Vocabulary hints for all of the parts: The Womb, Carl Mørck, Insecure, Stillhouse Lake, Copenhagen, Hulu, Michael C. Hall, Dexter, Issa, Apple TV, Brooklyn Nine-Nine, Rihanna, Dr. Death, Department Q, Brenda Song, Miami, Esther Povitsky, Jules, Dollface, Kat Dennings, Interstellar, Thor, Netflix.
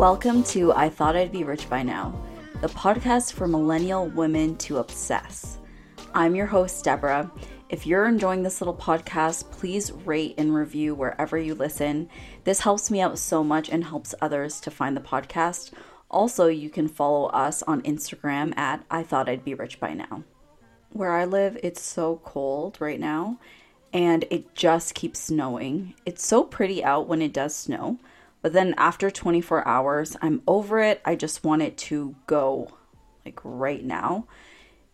Welcome to I Thought I'd Be Rich By Now, the podcast for millennial women to obsess. I'm your host, Deborah. If you're enjoying this little podcast, please rate and review wherever you listen. This helps me out so much and helps others to find the podcast. Also, you can follow us on Instagram at I Thought I'd Be Rich By Now. Where I live, it's so cold right now, and it just keeps snowing. It's so pretty out when it does snow. But then after 24 hours, I'm over it. I just want it to go, like, right now.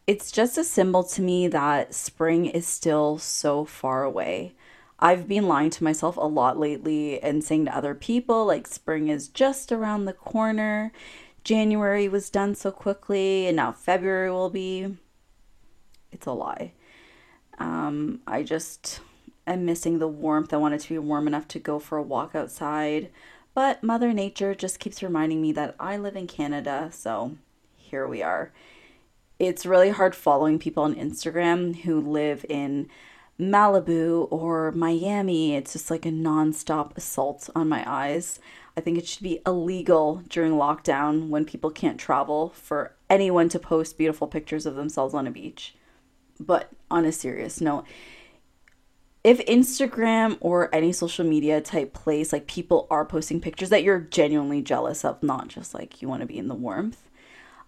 It's just a symbol to me that spring is still so far away. I've been lying to myself a lot lately and saying to other people, like, spring is just around the corner. January was done so quickly, and now February will be. It's a lie. I just am missing the warmth. I want it to be warm enough to go for a walk outside. But Mother Nature just keeps reminding me that I live in Canada, so here we are. It's really hard following people on Instagram who live in Malibu or Miami. It's just like a nonstop assault on my eyes. I think it should be illegal during lockdown when people can't travel for anyone to post beautiful pictures of themselves on a beach. But on a serious note, if Instagram or any social media type place, like, people are posting pictures that you're genuinely jealous of, not just like you want to be in the warmth,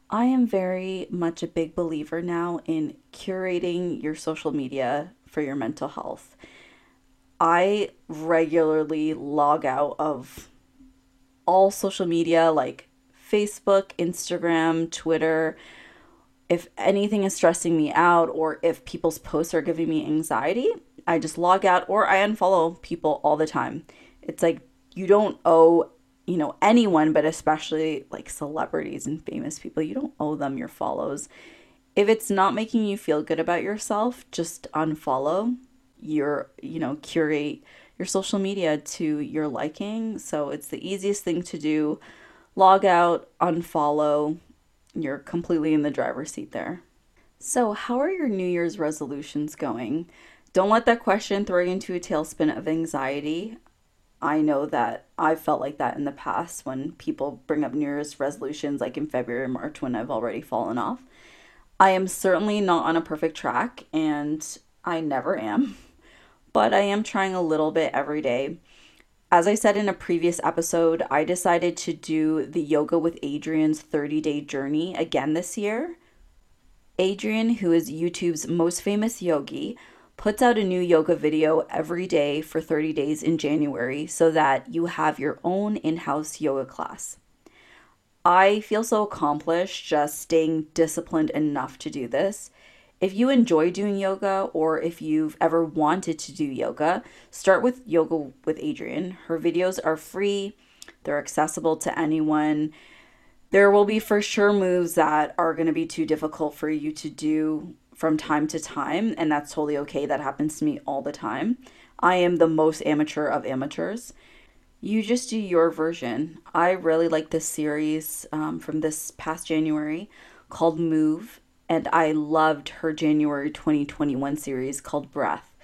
I am very much a big believer now in curating your social media for your mental health. I regularly log out of all social media like Facebook, Instagram, Twitter. If anything is stressing me out or if people's posts are giving me anxiety, I just log out or I unfollow people all the time. It's like you don't owe, anyone, but especially like celebrities and famous people, you don't owe them your follows. If it's not making you feel good about yourself, just unfollow. Curate your social media to your liking. So it's the easiest thing to do. Log out, unfollow. You're completely in the driver's seat there. So how are your New Year's resolutions going? Don't let that question throw you into a tailspin of anxiety. I know that I felt like that in the past when people bring up New Year's resolutions like in February or March when I've already fallen off. I am certainly not on a perfect track, and I never am, but I am trying a little bit every day. As I said in a previous episode, I decided to do the Yoga with Adrine's 30-day journey again this year. Adriene, who is YouTube's most famous yogi, puts out a new yoga video every day for 30 days in January so that you have your own in-house yoga class. I feel so accomplished just staying disciplined enough to do this. If you enjoy doing yoga or if you've ever wanted to do yoga, start with Yoga with Adriene. Her videos are free. They're accessible to anyone. There will be for sure moves that are going to be too difficult for you to do from time to time, and that's totally okay. That happens to me all the time. I am the most amateur of amateurs. You just do your version. I really like this series from this past January called Move, and I loved her January 2021 series called Breath.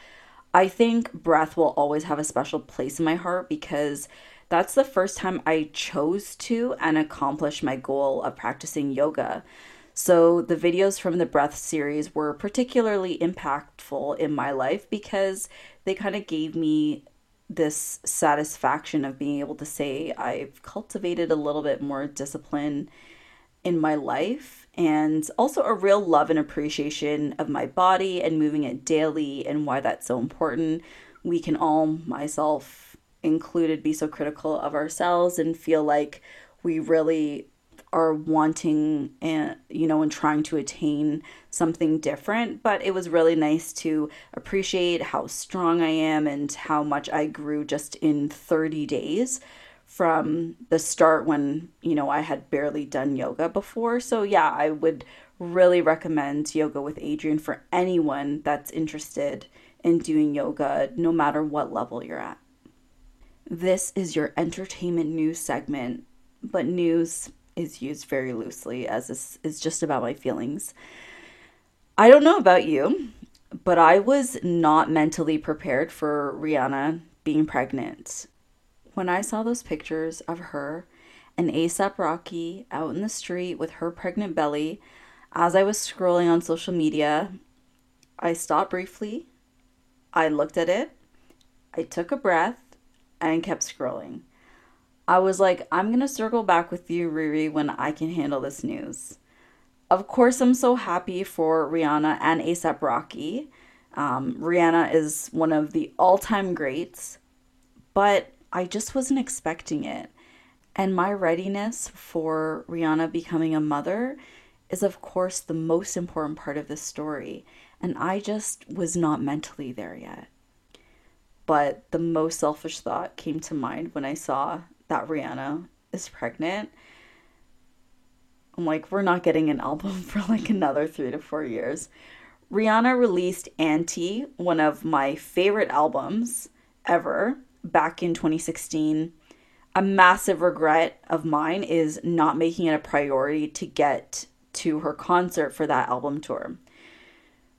I think breath will always have a special place in my heart because that's the first time I chose to and accomplished my goal of practicing yoga. So the videos from the Breath series were particularly impactful in my life because they kind of gave me this satisfaction of being able to say I've cultivated a little bit more discipline in my life and also a real love and appreciation of my body and moving it daily and why that's so important. We can all, myself included, be so critical of ourselves and feel like we really are wanting and trying to attain something different, but it was really nice to appreciate how strong I am and how much I grew just in 30 days from the start when I had barely done yoga before. So yeah, I would really recommend Yoga with Adriene for anyone that's interested in doing yoga, no matter what level you're at. This is your entertainment news segment, but news is used very loosely as this is just about my feelings. I don't know about you, but I was not mentally prepared for Rihanna being pregnant. When I saw those pictures of her and A$AP Rocky out in the street with her pregnant belly. As I was scrolling on social media, I stopped briefly. I looked at it. I took a breath and kept scrolling. I was like, I'm going to circle back with you, Riri, when I can handle this news. Of course, I'm so happy for Rihanna and A$AP Rocky. Rihanna is one of the all-time greats, but I just wasn't expecting it. And my readiness for Rihanna becoming a mother is, of course, the most important part of this story. And I just was not mentally there yet. But the most selfish thought came to mind when I saw that Rihanna is pregnant. I'm like, we're not getting an album for like another 3 to 4 years. Rihanna released Anti, one of my favorite albums ever, back in 2016. A massive regret of mine is not making it a priority to get to her concert for that album tour.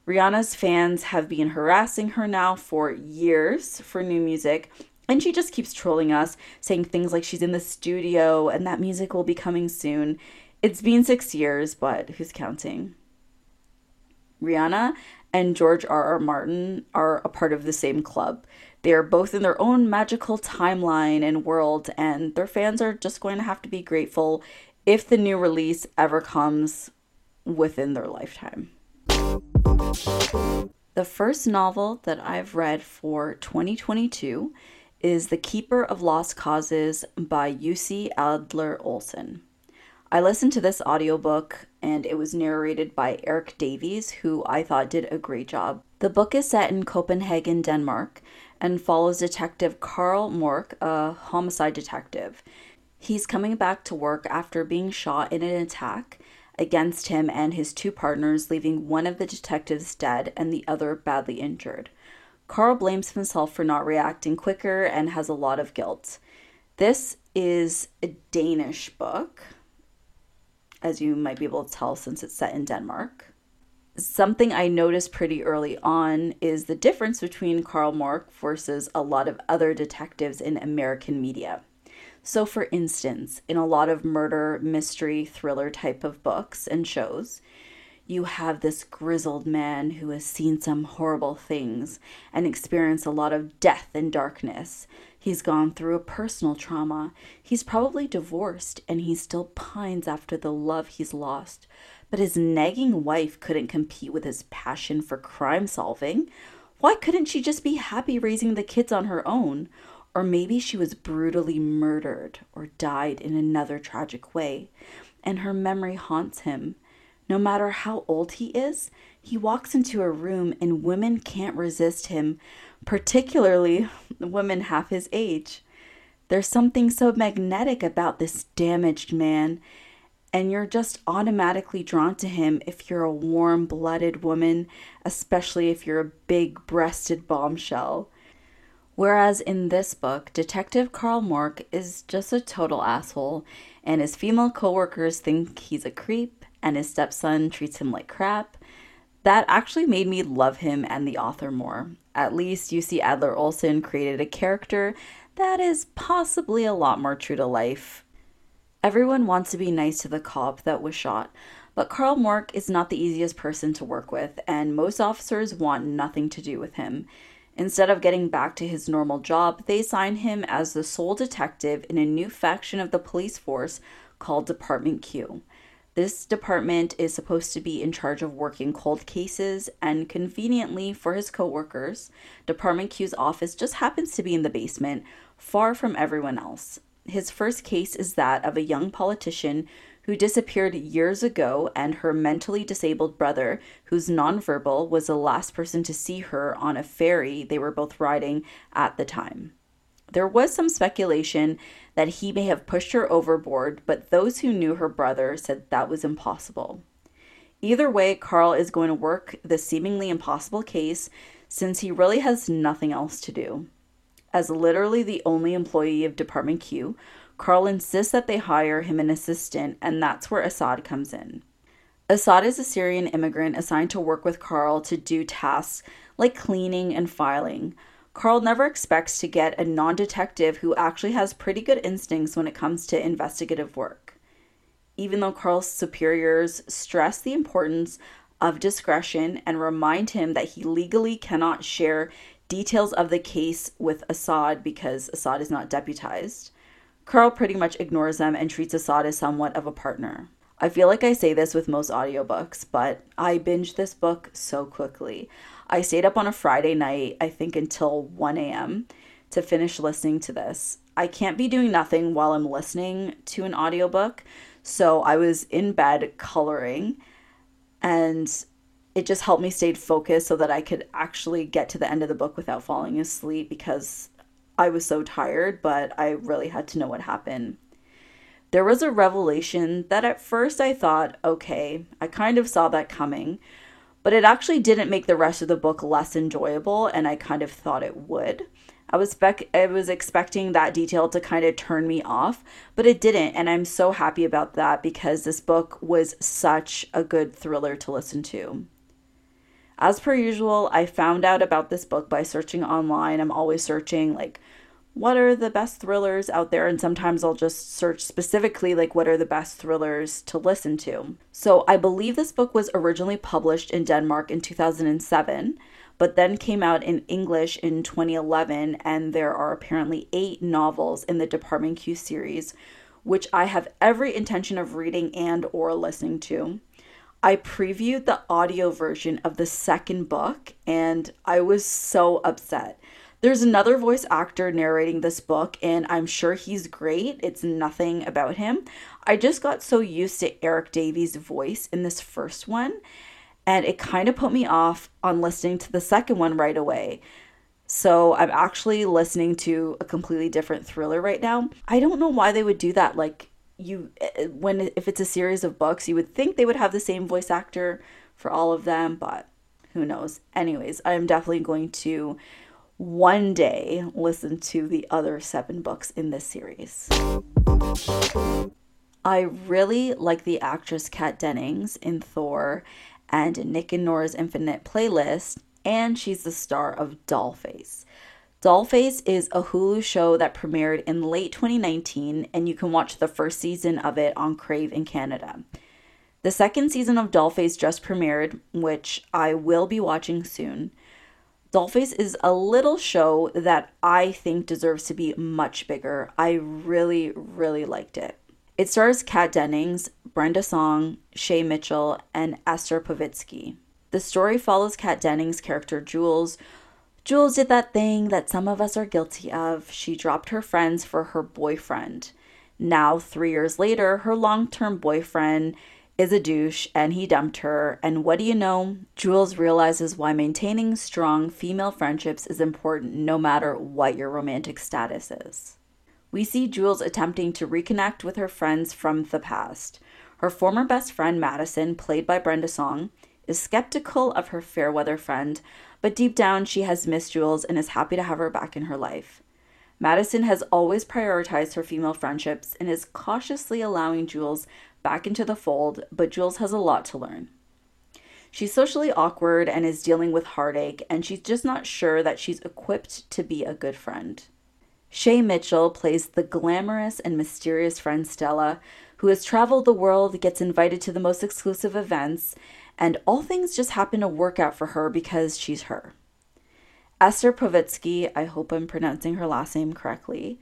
Rihanna's fans have been harassing her now for years for new music, and she just keeps trolling us, saying things like she's in the studio and that music will be coming soon. It's been 6 years, but who's counting? Rihanna and George R.R. Martin are a part of the same club. They are both in their own magical timeline and world, and their fans are just going to have to be grateful if the new release ever comes within their lifetime. The first novel that I've read for 2022 is The Keeper of Lost Causes by Jussi Adler Olsen. I listened to this audiobook and it was narrated by Eric Davies, who I thought did a great job. The book is set in Copenhagen, Denmark, and follows Detective Carl Mørck, a homicide detective. He's coming back to work after being shot in an attack against him and his two partners, leaving one of the detectives dead and the other badly injured. Carl blames himself for not reacting quicker and has a lot of guilt. This is a Danish book, as you might be able to tell since it's set in Denmark. Something I noticed pretty early on is the difference between Carl Mørck versus a lot of other detectives in American media. So for instance, in a lot of murder, mystery, thriller type of books and shows, you have this grizzled man who has seen some horrible things and experienced a lot of death and darkness. He's gone through a personal trauma. He's probably divorced and he still pines after the love he's lost. But his nagging wife couldn't compete with his passion for crime solving. Why couldn't she just be happy raising the kids on her own? Or maybe she was brutally murdered or died in another tragic way, and her memory haunts him. No matter how old he is, he walks into a room and women can't resist him, particularly women half his age. There's something so magnetic about this damaged man, and you're just automatically drawn to him if you're a warm-blooded woman, especially if you're a big-breasted bombshell. Whereas in this book, Detective Carl Mørck is just a total asshole, and his female co-workers think he's a creep, and his stepson treats him like crap. That actually made me love him and the author more. At least Jussi Adler Olsen created a character that is possibly a lot more true to life. Everyone wants to be nice to the cop that was shot, but Carl Mørck is not the easiest person to work with, and most officers want nothing to do with him. Instead of getting back to his normal job, they assign him as the sole detective in a new faction of the police force called Department Q. This department is supposed to be in charge of working cold cases, and conveniently for his co-workers, Department Q's office just happens to be in the basement, far from everyone else. His first case is that of a young politician who disappeared years ago, and her mentally disabled brother, who's nonverbal, was the last person to see her on a ferry they were both riding at the time. There was some speculation that he may have pushed her overboard, but those who knew her brother said that was impossible. Either way, Carl is going to work the seemingly impossible case since he really has nothing else to do. As literally the only employee of Department Q, Carl insists that they hire him an assistant, and that's where Assad comes in. Assad is a Syrian immigrant assigned to work with Carl to do tasks like cleaning and filing. Carl never expects to get a non-detective who actually has pretty good instincts when it comes to investigative work. Even though Carl's superiors stress the importance of discretion and remind him that he legally cannot share details of the case with Assad because Assad is not deputized, Carl pretty much ignores them and treats Assad as somewhat of a partner. I feel like I say this with most audiobooks, but I binged this book so quickly. I stayed up on a Friday night, I think until 1 a.m., to finish listening to this. I can't be doing nothing while I'm listening to an audiobook, so I was in bed coloring, and it just helped me stay focused so that I could actually get to the end of the book without falling asleep because I was so tired, but I really had to know what happened. There was a revelation that at first I thought, okay, I kind of saw that coming, but it actually didn't make the rest of the book less enjoyable, and I kind of thought it would. I was expecting that detail to kind of turn me off, but it didn't, and I'm so happy about that because this book was such a good thriller to listen to. As per usual, I found out about this book by searching online. I'm always searching, like, what are the best thrillers out there? And sometimes I'll just search specifically, like, what are the best thrillers to listen to? So I believe this book was originally published in Denmark in 2007, but then came out in English in 2011, and there are apparently 8 novels in the Department Q series, which I have every intention of reading and or listening to. I previewed the audio version of the second book, and I was so upset. There's another voice actor narrating this book, and I'm sure he's great. It's nothing about him. I just got so used to Eric Davies' voice in this first one, and it kind of put me off on listening to the second one right away. So I'm actually listening to a completely different thriller right now. I don't know why they would do that. Like, if it's a series of books, you would think they would have the same voice actor for all of them, but who knows. Anyways, I'm definitely going to one day listen to the other 7 books in this series. I really like the actress Kat Dennings in Thor and Nick and Nora's Infinite Playlist, and she's the star of Dollface. Dollface is a Hulu show that premiered in late 2019, and you can watch the first season of it on Crave in Canada. The second season of Dollface just premiered, which I will be watching soon. Dollface is a little show that I think deserves to be much bigger. I really, really liked it. It stars Kat Dennings, Brenda Song, Shay Mitchell, and Esther Povitsky. The story follows Kat Dennings' character Jules. Jules did that thing that some of us are guilty of. She dropped her friends for her boyfriend. Now, 3 years later, her long-term boyfriend is a douche and he dumped her, and what do you know? Jules realizes why maintaining strong female friendships is important no matter what your romantic status is. We see Jules attempting to reconnect with her friends from the past. Her former best friend Madison, played by Brenda Song, is skeptical of her fair weather friend, but deep down she has missed Jules and is happy to have her back in her life. Madison has always prioritized her female friendships and is cautiously allowing Jules back into the fold, but Jules has a lot to learn. She's socially awkward and is dealing with heartache, and she's just not sure that she's equipped to be a good friend. Shay Mitchell plays the glamorous and mysterious friend Stella, who has traveled the world, gets invited to the most exclusive events, and all things just happen to work out for her because she's her. Esther Povitsky, I hope I'm pronouncing her last name correctly,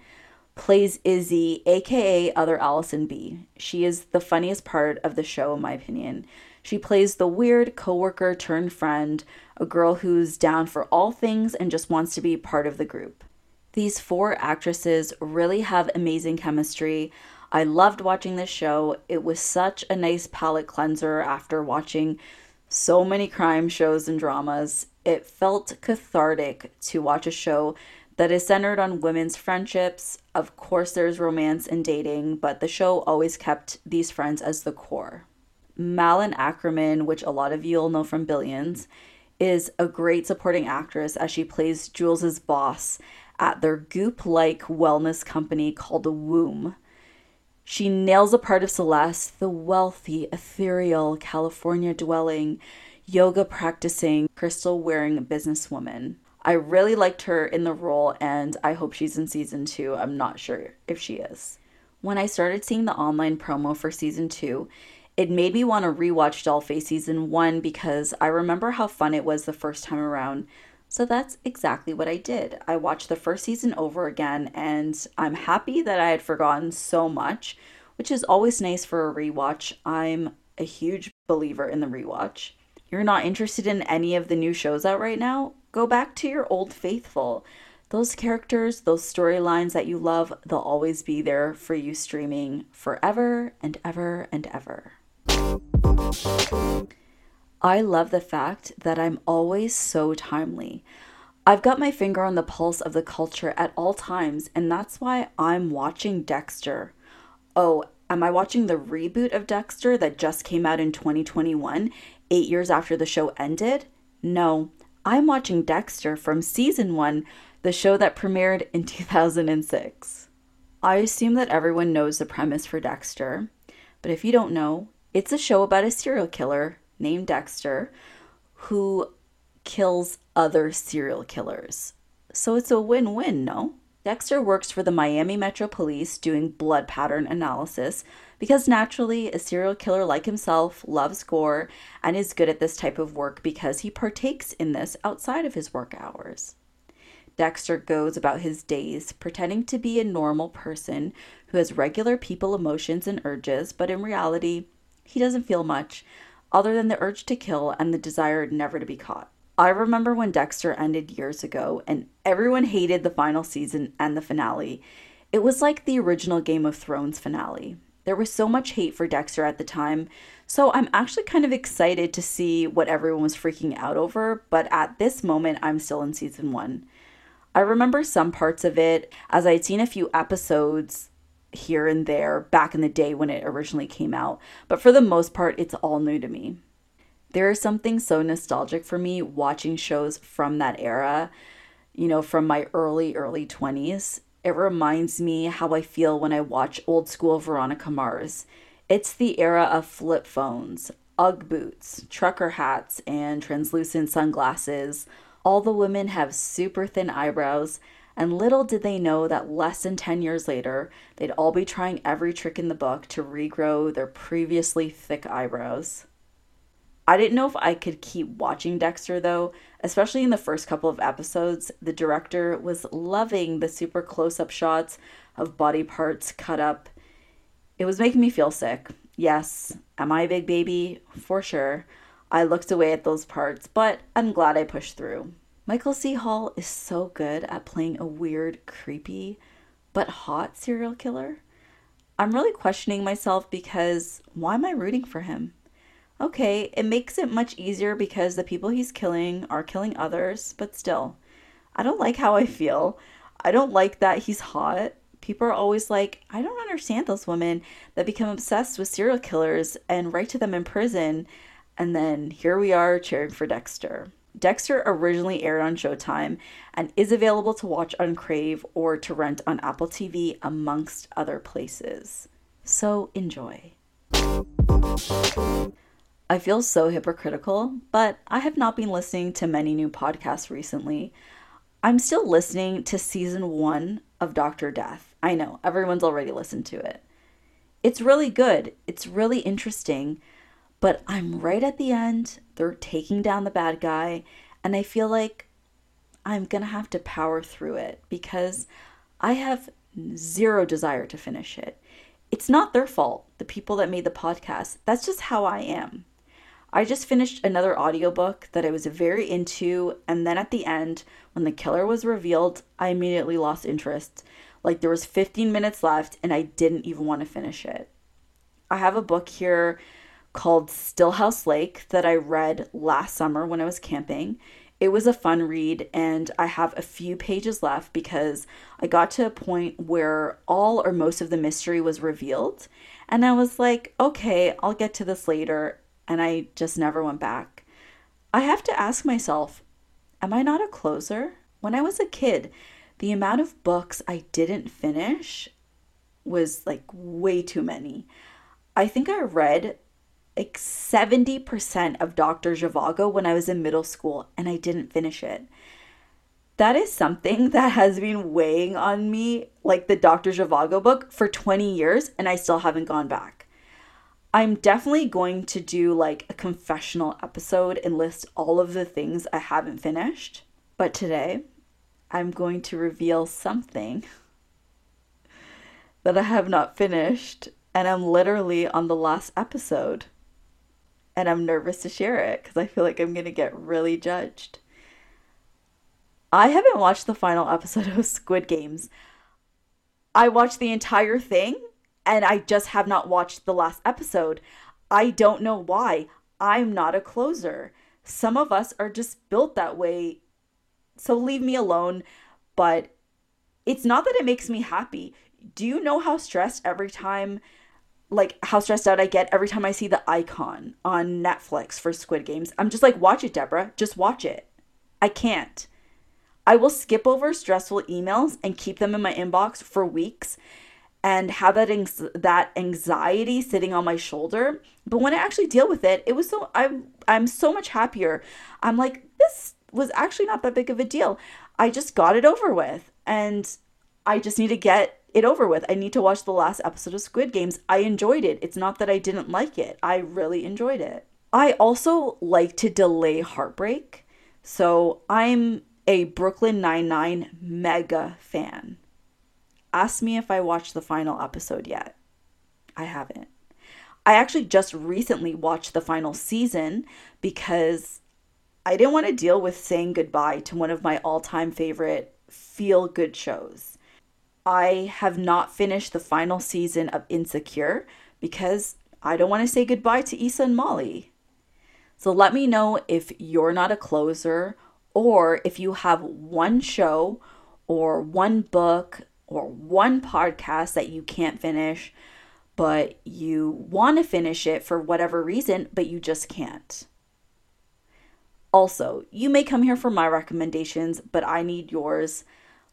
plays Izzy, aka Other Allison B. She is the funniest part of the show, in my opinion. She plays the weird coworker turned friend, a girl who's down for all things and just wants to be part of the group. These 4 actresses really have amazing chemistry. I loved watching this show. It was such a nice palate cleanser after watching so many crime shows and dramas. It felt cathartic to watch a show that is centered on women's friendships. Of course, there's romance and dating, but the show always kept these friends as the core. Malin Ackerman, which a lot of you'll know from Billions, is a great supporting actress as she plays Jules's boss at their goop-like wellness company called The Womb. She nails the part of Celeste, the wealthy, ethereal, California-dwelling, yoga-practicing, crystal-wearing businesswoman. I really liked her in the role, and I hope she's in season 2. I'm not sure if she is. When I started seeing the online promo for season 2, it made me want to rewatch Dollface season 1 because I remember how fun it was the first time around. So that's exactly what I did. I watched the first season over again, and I'm happy that I had forgotten so much, which is always nice for a rewatch. I'm a huge believer in the rewatch. You're not interested in any of the new shows out right now? Go back to your old faithful. Those characters, those storylines that you love, they'll always be there for you streaming forever and ever and ever. I love the fact that I'm always so timely. I've got my finger on the pulse of the culture at all times, and that's why I'm watching Dexter. Oh, am I watching the reboot of Dexter that just came out in 2021, 8 years after the show ended? No, I'm watching Dexter from season 1, the show that premiered in 2006. I assume that everyone knows the premise for Dexter, but if you don't know, it's a show about a serial killer named Dexter who kills other serial killers. So it's a win-win, no? Dexter works for the Miami Metro Police doing blood pattern analysis because naturally a serial killer like himself loves gore and is good at this type of work because he partakes in this outside of his work hours. Dexter goes about his days pretending to be a normal person who has regular people emotions and urges, but in reality, he doesn't feel much other than the urge to kill and the desire never to be caught. I remember when Dexter ended years ago and everyone hated the final season and the finale. It was like the original Game of Thrones finale. There was so much hate for Dexter at the time, so I'm actually kind of excited to see what everyone was freaking out over, but at this moment, I'm still in season 1. I remember some parts of it as I'd seen a few episodes here and there back in the day when it originally came out, but for the most part, it's all new to me. There is something so nostalgic for me watching shows from that era, you know, from my early 20s. It reminds me how I feel when I watch old school Veronica Mars. It's the era of flip phones, Ugg boots, trucker hats, and translucent sunglasses. All the women have super thin eyebrows, and little did they know that less than 10 years later, they'd all be trying every trick in the book to regrow their previously thick eyebrows. I didn't know if I could keep watching Dexter though, especially in the first couple of episodes. The director was loving the super close-up shots of body parts cut up. It was making me feel sick. Yes, am I a big baby? For sure. I looked away at those parts, but I'm glad I pushed through. Michael C. Hall is so good at playing a weird, creepy, but hot serial killer. I'm really questioning myself because why am I rooting for him? Okay, it makes it much easier because the people he's killing are killing others, but still, I don't like how I feel. I don't like that he's hot. People are always like, I don't understand those women that become obsessed with serial killers and write to them in prison. And then here we are cheering for Dexter. Dexter originally aired on Showtime and is available to watch on Crave or to rent on Apple TV, amongst other places. So enjoy. I feel so hypocritical, but I have not been listening to many new podcasts recently. I'm still listening to season 1 of Dr. Death. I know, everyone's already listened to it. It's really good. It's really interesting, but I'm right at the end. They're taking down the bad guy, and I feel like I'm going to have to power through it because I have zero desire to finish it. It's not their fault, the people that made the podcast. That's just how I am. I just finished another audiobook that I was very into, and then at the end, when the killer was revealed, I immediately lost interest. Like, there was 15 minutes left, and I didn't even want to finish it. I have a book here called Stillhouse Lake that I read last summer when I was camping. It was a fun read, and I have a few pages left because I got to a point where all or most of the mystery was revealed, and I was like, okay, I'll get to this later. And I just never went back. I have to ask myself, am I not a closer? When I was a kid, the amount of books I didn't finish was like way too many. I think I read like 70% of Dr. Zhivago when I was in middle school, and I didn't finish it. That is something that has been weighing on me, like the Dr. Zhivago book, for 20 years, and I still haven't gone back. I'm definitely going to do like a confessional episode and list all of the things I haven't finished. But today, I'm going to reveal something that I have not finished, and I'm literally on the last episode. And I'm nervous to share it because I feel like I'm going to get really judged. I haven't watched the final episode of Squid Games. I watched the entire thing and I just have not watched the last episode. I don't know why. I'm not a closer. Some of us are just built that way. So leave me alone. But it's not that it makes me happy. Do you know how stressed every time, like how stressed out I get every time I see the icon on Netflix for Squid Games? I'm just like, watch it, Deborah. Just watch it. I can't. I will skip over stressful emails and keep them in my inbox for weeks and have that anxiety sitting on my shoulder. But when I actually deal with it, it was so I'm so much happier. I'm like, this was actually not that big of a deal. I just got it over with and I just need to get it over with. I need to watch the last episode of Squid Games. I enjoyed it. It's not that I didn't like it. I really enjoyed it. I also like to delay heartbreak. So I'm a Brooklyn Nine-Nine mega fan. Ask me if I watched the final episode yet. I haven't. I actually just recently watched the final season because I didn't want to deal with saying goodbye to one of my all-time favorite feel-good shows. I have not finished the final season of Insecure because I don't want to say goodbye to Issa and Molly. So let me know if you're not a closer, or if you have one show or one book or one podcast that you can't finish, but you want to finish it for whatever reason, but you just can't. Also, you may come here for my recommendations, but I need yours.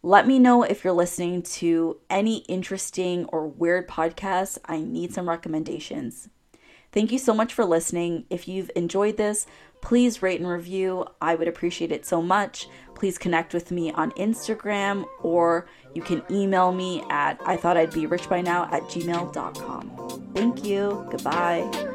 Let me know if you're listening to any interesting or weird podcasts. I need some recommendations. Thank you so much for listening. If you've enjoyed this, please rate and review. I would appreciate it so much. Please connect with me on Instagram, or you can email me at ithoughtidberich@gmail.com. Thank you. Goodbye.